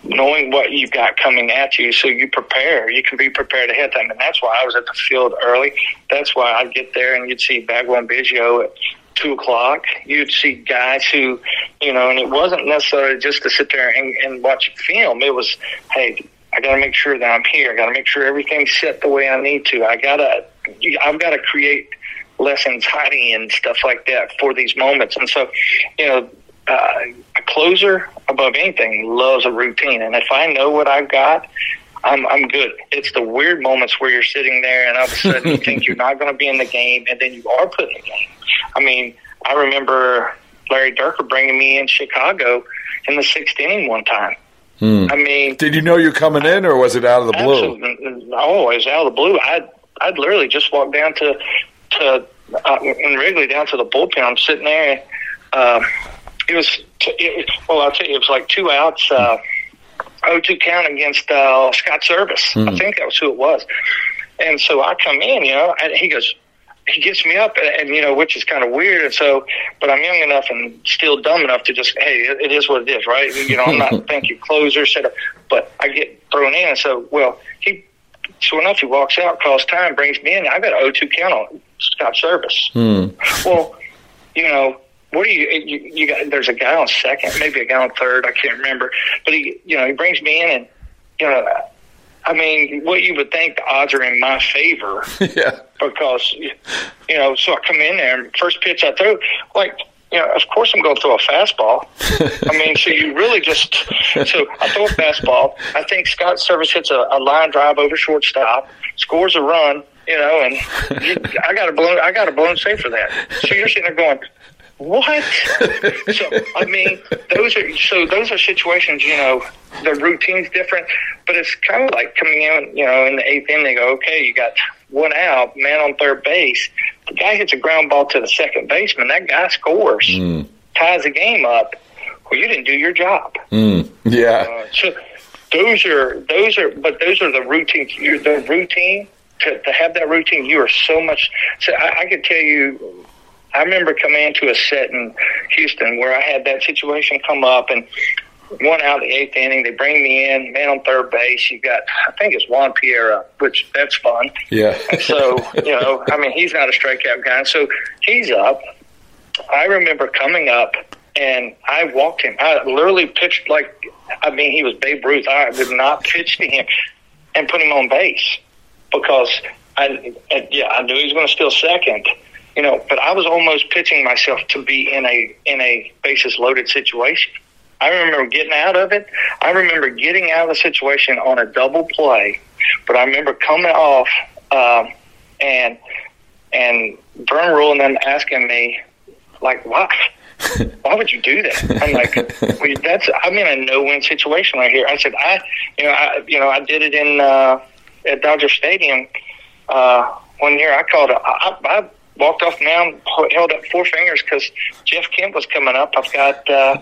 knowing what you've got coming at you so you prepare. You can be prepared ahead of time. And that's why I was at the field early. That's why I'd get there and you'd see Bagwell and Biggio at two o'clock, you'd see guys who, you know, and it wasn't necessarily just to sit there and, and watch film. It was, hey, I got to make sure that I'm here. I got to make sure everything's set the way I need to. I gotta, I've got to create less anxiety and stuff like that for these moments. And so, you know, uh, a closer above anything loves a routine. And if I know what I've got, I'm I'm good. It's the weird moments where you're sitting there and all of a sudden you think you're not going to be in the game, and then you are put in the game. I mean, I remember Larry Durker bringing me in Chicago in the sixth inning one time. Hmm. I mean, did you know you're coming in, or was it out of the blue? Oh, it was out of the blue. I'd I'd literally just walked down to to uh, in Wrigley down to the bullpen. I'm sitting there. Uh, it was t- it, well, I'll tell you, it was like two outs. Uh, oh two count against uh, Scott Service. Mm. I think that was who it was. And so I come in, you know, and he goes, he gets me up, and, and you know, which is kind of weird. And so, but I'm young enough and still dumb enough to just, hey, it, it is what it is, right? You know, I'm not thinking closer, set up, but I get thrown in. And so, well, he, sure enough, he walks out, calls time, brings me in. I got an oh two count on Scott Service. Mm. Well, you know, what do you, you, you got, there's a guy on second, maybe a guy on third, I can't remember, but he, you know, he brings me in, and, you know, I mean, what you would think, the odds are in my favor. Yeah. Because, you know, so I come in there, and first pitch I throw, like, you know, of course I'm going to throw a fastball. I mean, so you really just, so I throw a fastball, I think Scott Service hits a, a line drive over shortstop, scores a run, you know, and you, I got a blown, I got a blown save for that. So you're sitting there going, what? So I mean, those are so those are situations. You know, the routine's different, but it's kind of like coming in. You know, in the eighth inning, they go, okay, you got one out, man on third base. The guy hits a ground ball to the second baseman. That guy scores, mm. ties the game up. Well, you didn't do your job. Mm. Yeah. Uh, so those are those are, but those are the routine. The routine to, to have that routine, you are so much. So I, I could tell you, I remember coming into a set in Houston where I had that situation come up, and one out of the eighth inning, they bring me in, man on third base. You've got, I think it's Juan Pierre, which that's fun. Yeah. And so, you know, I mean, he's not a strikeout guy. And so he's up. I remember coming up, and I walked him. I literally pitched like, I mean, he was Babe Ruth. I would not pitch to him and put him on base because, I, yeah, I knew he was going to steal second. You know, but I was almost pitching myself to be in a in a bases loaded situation. I remember getting out of it. I remember getting out of the situation on a double play, but I remember coming off um, and and Vern Rule and them asking me, like, why? Why would you do that? I'm like, well, that's I'm in a no win situation right here. I said, I you know I you know I did it in uh, at Dodger Stadium uh, one year. I called a, I, I walked off the mound, held up four fingers because Jeff Kent was coming up. I've got uh,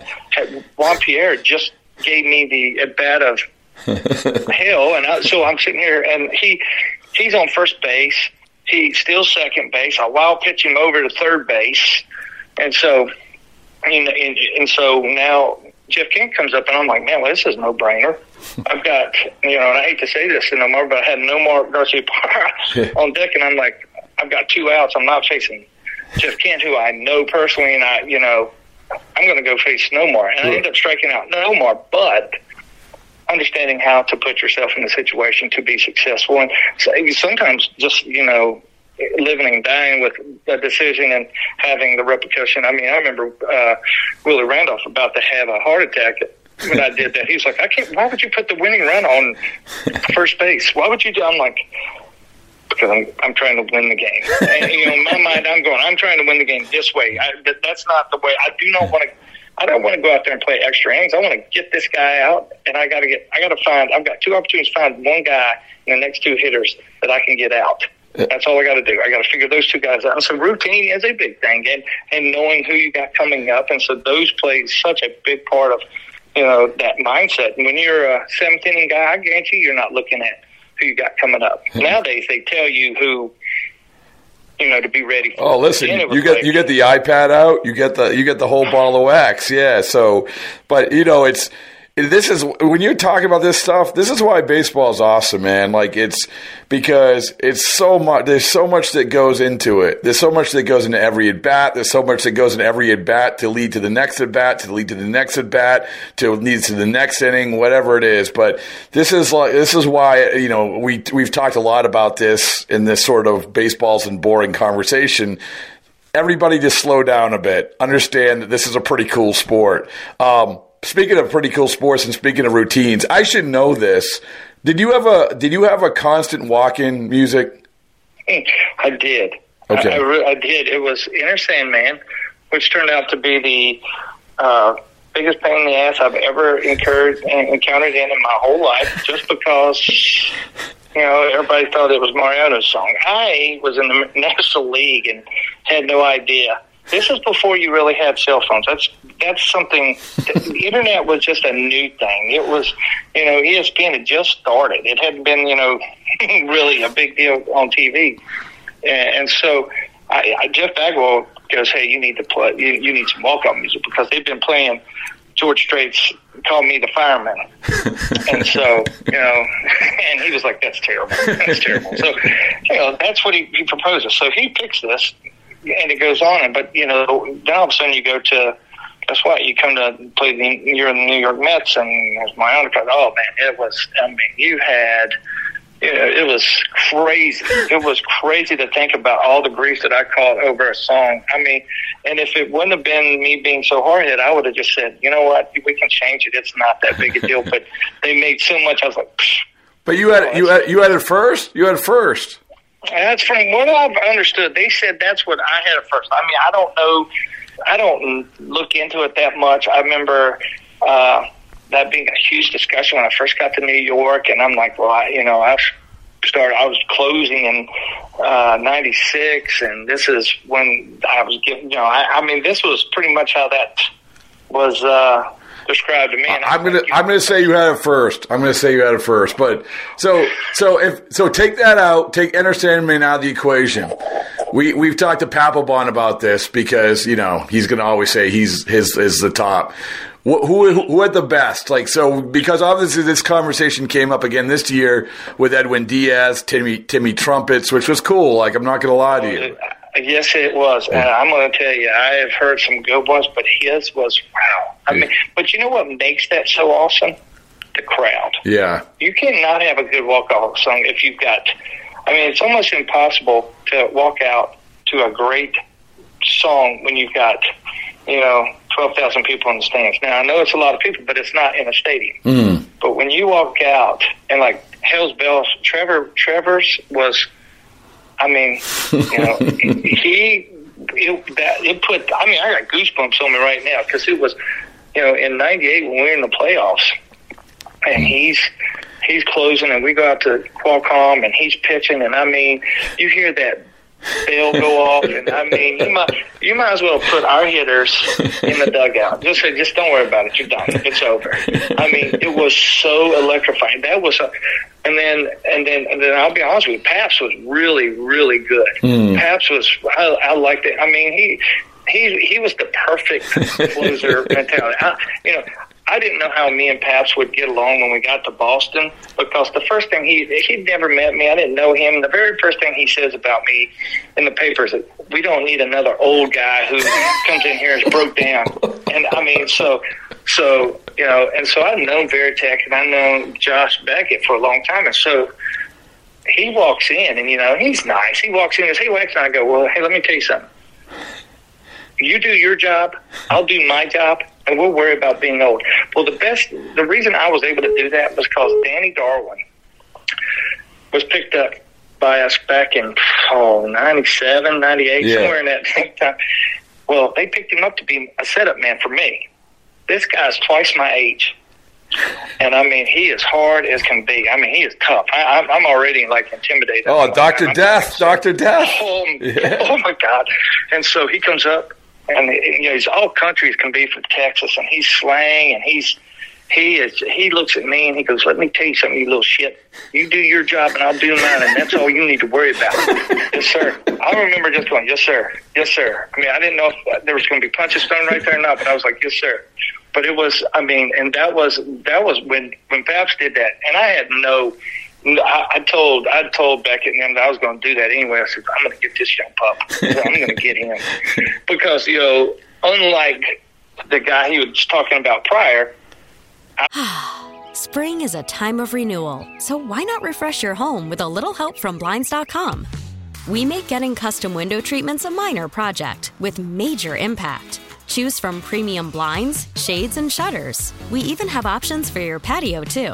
Juan Pierre just gave me the at bat of hell, and I, so I'm sitting here, and he he's on first base. He steals second base. I wild pitch him over to third base, and so and, and, and so now Jeff Kent comes up, and I'm like, man, well, this is no brainer. I've got you know, and I hate to say this no more, but I had Nomar Garciaparra on deck, and I'm like, I've got two outs. I'm not facing Jeff Kent, who I know personally, and I, you know, I'm going to go face Nomar. And I end up striking out Nomar, but understanding how to put yourself in the situation to be successful. And sometimes just, you know, living and dying with a decision and having the repercussion. I mean, I remember uh, Willie Randolph about to have a heart attack when I did that. He was like, I can't, why would you put the winning run on first base? Why would you do? I'm like, because I'm, I'm trying to win the game. And, you know, in my mind, I'm going, I'm trying to win the game this way. I, that, that's not the way. I do not want to, I don't want to go out there and play extra innings. I want to get this guy out, and I got to get, I got to find, I've got two opportunities to find one guy and the next two hitters that I can get out. That's all I got to do. I got to figure those two guys out. And so routine is a big thing, and, and knowing who you got coming up. And so those play such a big part of, you know, that mindset. And when you're a seventh inning guy, I guarantee you're not looking at who you got coming up. Nowadays, they tell you who, you know, to be ready for. Oh, listen, you get you get the iPad out, you get the you get the whole bottle of wax, yeah. So, but you know, it's this is when you're talking about this stuff. This is why baseball is awesome, man. Like it's because it's so much. There's so much that goes into it. There's so much that goes into every at bat. There's so much that goes into every at bat to lead to the next at bat, to lead to the next at bat, to lead to the next inning, whatever it is. But this is like this is why you know we we've talked a lot about this in this sort of baseballs and boring conversation. Everybody just slow down a bit. Understand that this is a pretty cool sport. Um, Speaking of pretty cool sports and speaking of routines, I should know this. Did you have a Did you have a constant walk-in music? I did. Okay, I, I, re- I did. It was Inner Sandman, which turned out to be the uh, biggest pain in the ass I've ever incurred and encountered in in my whole life, just because you know everybody thought it was Mariano's song. I was in the National League and had no idea. This is before you really had cell phones. That's that's something. The internet was just a new thing. It was, you know, E S P N had just started. It hadn't been, you know, really a big deal on T V. And, and so I, I, Jeff Bagwell goes, "Hey, you need to play. You, you need some walk-up music because they've been playing George Strait's Call Me the Fireman." And so, you know, and he was like, "That's terrible. That's terrible." So, you know, that's what he, he proposes. So he picks this. And it goes on, but you know, then all of a sudden you go to that's why you come to play the you're in the New York Mets, and it was my undercut. Oh man, it was. I mean, you had you know, it was crazy. It was crazy to think about all the grief that I caught over a song. I mean, and if it wouldn't have been me being so hard hit, I would have just said, you know what, we can change it. It's not that big a deal. But they made so much. I was like, psh, but you had you had you had it first. You had it first. And that's from what I've understood. They said that's what I had at first. I mean, I don't know. I don't look into it that much. I remember uh, that being a huge discussion when I first got to New York, and I'm like, well, I, you know, I started. I was closing in uh, ninety-six, and this is when I was getting. You know, I, I mean, this was pretty much how that was. Uh, described to me. And I'm, I'm gonna, like, I'm gonna say you had it first. I'm gonna say you had it first. But so, so if so, take that out. Take Enter Sandman out of the equation. We we've talked to Papelbon about this because you know he's gonna always say he's his is the top. Who, who who had the best? Like so, because obviously this conversation came up again this year with Edwin Diaz, Timmy Timmy Trumpets, which was cool. Like I'm not gonna lie to you. Yes, it was. And I'm going to tell you, I have heard some good ones, but his was, wow. I mean, but you know what makes that so awesome? The crowd. Yeah. You cannot have a good walk-off song if you've got, I mean, it's almost impossible to walk out to a great song when you've got, you know, twelve thousand people in the stands. Now, I know it's a lot of people, but it's not in a stadium. Mm. But when you walk out, and like Hell's Bells, Trevor, Trevor's was, I mean, you know, he, it, that, it put, I mean, I got goosebumps on me right now because it was, you know, in ninety-eight when we were in the playoffs and he's, he's closing and we go out to Qualcomm and he's pitching and I mean, you hear that bell go off and I mean, you might, you might as well put our hitters in the dugout. Just say, just don't worry about it. You're done. It's over. I mean, it was so electrifying. That was a... And then, and then, and then, I'll be honest with you. Paps was really, really good. Mm. Paps was, I, I liked it. I mean, he, he, he was the perfect closer mentality. I, you know, I didn't know how me and Paps would get along when we got to Boston because the first thing he, he'd never met me. I didn't know him. The very first thing he says about me in the paper is that we don't need another old guy who comes in here and is broke down. And I mean, so. So, you know, and so I've known Veritek and I've known Josh Beckett for a long time. And so he walks in and, you know, he's nice. He walks in and says, hey, Wax, and I go, well, hey, let me tell you something. You do your job, I'll do my job, and we'll worry about being old. Well, the best, the reason I was able to do that was because Danny Darwin was picked up by us back in, oh, ninety-seven, ninety-eight, yeah. Somewhere in that same time. Well, they picked him up to be a setup man for me. This guy's twice my age, and I mean he is hard as can be. I mean he is tough. I, I'm already like intimidated. Oh, Doctor Death, Doctor Death. Oh, yeah. Oh my God! And so he comes up, and you know he's all country as can be from Texas, and he's slang, and he's he is he looks at me and he goes, "Let me tell you something, you little shit. You do your job, and I'll do mine, and that's all you need to worry about." Yes, sir. I remember just going, "Yes, sir. Yes, sir." I mean I didn't know if there was going to be punches thrown right there or not, but I was like, "Yes, sir." But it was, I mean, and that was that was when when Paps did that, and I had no, I, I told I told Beckett and him that I was going to do that anyway. I said I'm going to get this young pup, I'm going to get him because you know, unlike the guy he was talking about prior. I- Spring is a time of renewal, so why not refresh your home with a little help from blinds dot com? We make getting custom window treatments a minor project with major impact. Choose from premium blinds, shades, and shutters. We even have options for your patio, too.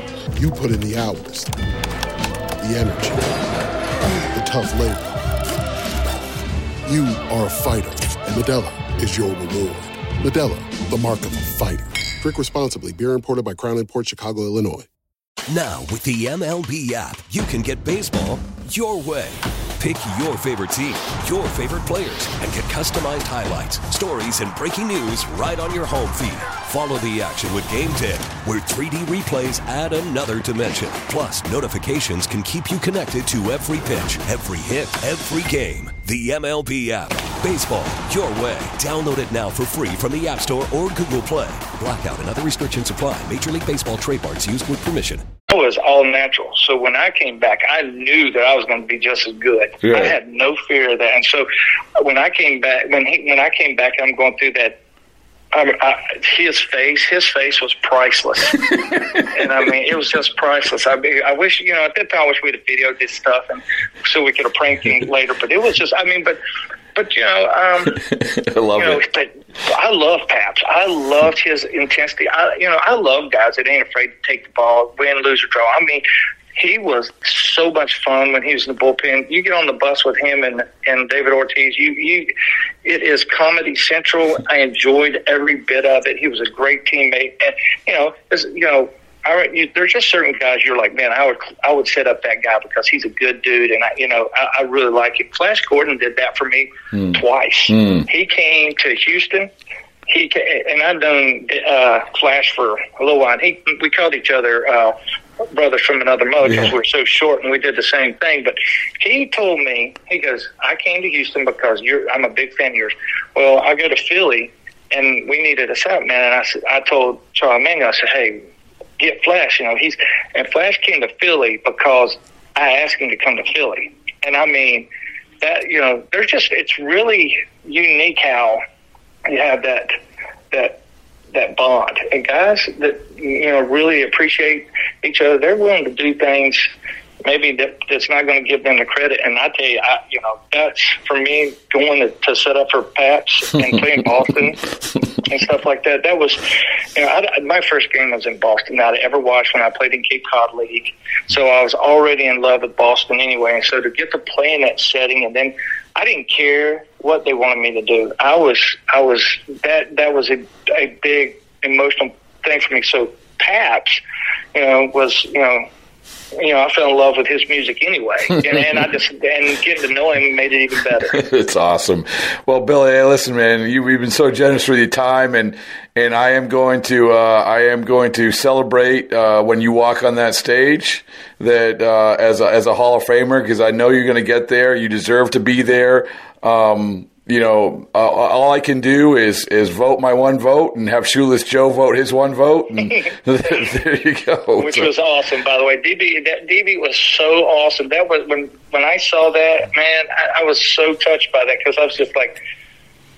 You put in the hours, the energy, the tough labor. You are a fighter, and Medalla is your reward. Medalla, the mark of a fighter. Drink responsibly. Beer imported by Crown Imports, Chicago, Illinois. Now with the M L B app, you can get baseball your way. Pick your favorite team, your favorite players, and get customized highlights, stories, and breaking news right on your home feed. Follow the action with Game Tip, where three D replays add another dimension. Plus, notifications can keep you connected to every pitch, every hit, every game. The M L B app. Baseball, your way. Download it now for free from the App Store or Google Play. Blackout and other restrictions apply. Major League Baseball trademarks used with permission. I was all natural. So when I came back, I knew that I was going to be just as good. Yeah. I had no fear of that. And so when I came back, when he, when I came back, I'm going through that. I mean, I, his face, his face was priceless. And I mean, it was just priceless. I, I wish, you know, at that time, I wish we'd have videoed this stuff and so we could have pranked him later. But it was just, I mean, but, but you know, um, I love you know, it. But I love Paps. I loved his intensity. I, you know, I love guys that ain't afraid to take the ball, win, lose, or draw. I mean, he was so much fun when he was in the bullpen. You get on the bus with him and, and David Ortiz. You you, it is Comedy Central. I enjoyed every bit of it. He was a great teammate, and you know, you know, I, you, there's just certain guys you're like, man, I would I would set up that guy because he's a good dude, and I you know I, I really like him. Flash Gordon did that for me mm. twice. Mm. He came to Houston. He came, and I'd done uh, Flash for a little while. And he we called each other. Uh, brothers from another mother because yeah. we were so short and we did the same thing. But he told me, he goes, I came to Houston because you're, I'm a big fan of yours. Well, I go to Philly and we needed a side man. And I said, I told Charlie Mango, I said, hey, get Flash. You know, he's, and Flash came to Philly because I asked him to come to Philly. And I mean, that, you know, there's just, it's really unique how you have that, that, that bond, and guys that you know really appreciate each other, they're willing to do things maybe that, that's not going to give them the credit. And I tell you, I, you know, that's for me going to, to set up for Pats and playing Boston and stuff like that. That was, you know, I, my first game was in Boston that I ever watched when I played in Cape Cod League. So I was already in love with Boston anyway. And so to get to play in that setting, and then I didn't care what they wanted me to do. I was, I was that that was a, a big emotional thing for me. So Paps, you know, was you know. You know, I fell in love with his music anyway, and, and I just and getting to know him made it even better. It's awesome. Well, Billy, hey, listen, man, you, you've been so generous with your time, and and I am going to uh, I am going to celebrate uh, when you walk on that stage that uh, as a, as a Hall of Famer, because I know you're going to get there. You deserve to be there. Um, You know, uh, all I can do is is vote my one vote and have Shoeless Joe vote his one vote. And there you go. Which so. was awesome, by the way. D B, that, D B was so awesome. That was when when I saw that, man, I, I was so touched by that because I was just like,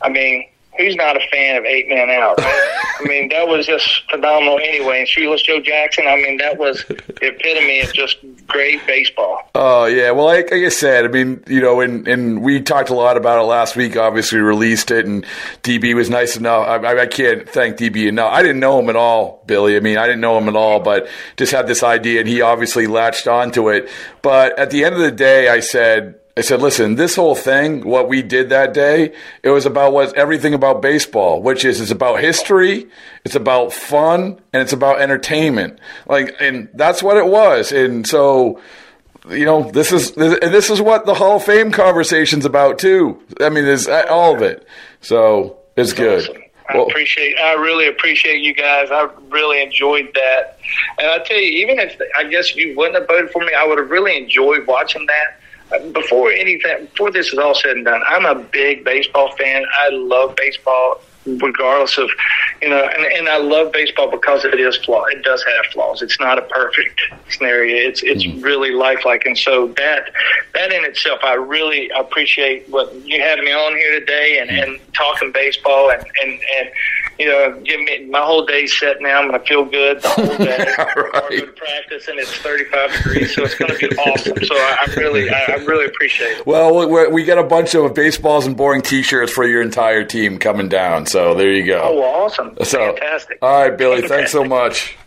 I mean, who's not a fan of Eight Man Out, right? I mean, that was just phenomenal anyway. And Shoeless Joe Jackson, I mean, that was the epitome of just great baseball. Oh, uh, yeah. Well, like, like I said, I mean, you know, and, and we talked a lot about it last week. Obviously, we released it, and D B was nice enough. I, I can't thank D B enough. I didn't know him at all, Billy. I mean, I didn't know him at all, but just had this idea, and he obviously latched onto it. But at the end of the day, I said, I said, listen, this whole thing, what we did that day, it was about what everything about baseball, which is it's about history, it's about fun, and it's about entertainment. Like, and that's what it was. And so, you know, this is this, and this is what the Hall of Fame conversation's about too. I mean, there's all of it. So it's that's good. Awesome. I well, appreciate. I really appreciate you guys. I really enjoyed that. And I tell you, even if I guess you wouldn't have voted for me, I would have really enjoyed watching that. Before anything, before this is all said and done, I'm a big baseball fan. I love baseball, regardless of, you know, and, and I love baseball because it is flawed. It does have flaws. It's not a perfect scenario. It's it's mm-hmm. really lifelike, and so that that in itself, I really appreciate what you had me on here today and, mm-hmm. and talking baseball and and. and You know, give me my whole day set now. I'm going to feel good the whole day. Right. I'm going to practice, and it's thirty-five degrees, so it's going to be awesome. So I, I really, I, I really appreciate it. Well, we're, we got a bunch of baseballs and boring T-shirts for your entire team coming down. So there you go. Oh, well, awesome! So, fantastic. All right, Billy. Fantastic. Thanks so much.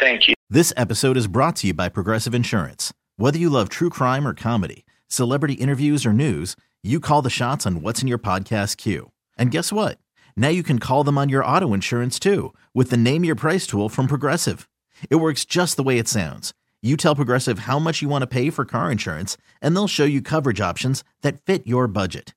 Thank you. This episode is brought to you by Progressive Insurance. Whether you love true crime or comedy, celebrity interviews or news, you call the shots on what's in your podcast queue. And guess what? Now you can call them on your auto insurance, too, with the Name Your Price tool from Progressive. It works just the way it sounds. You tell Progressive how much you want to pay for car insurance, and they'll show you coverage options that fit your budget.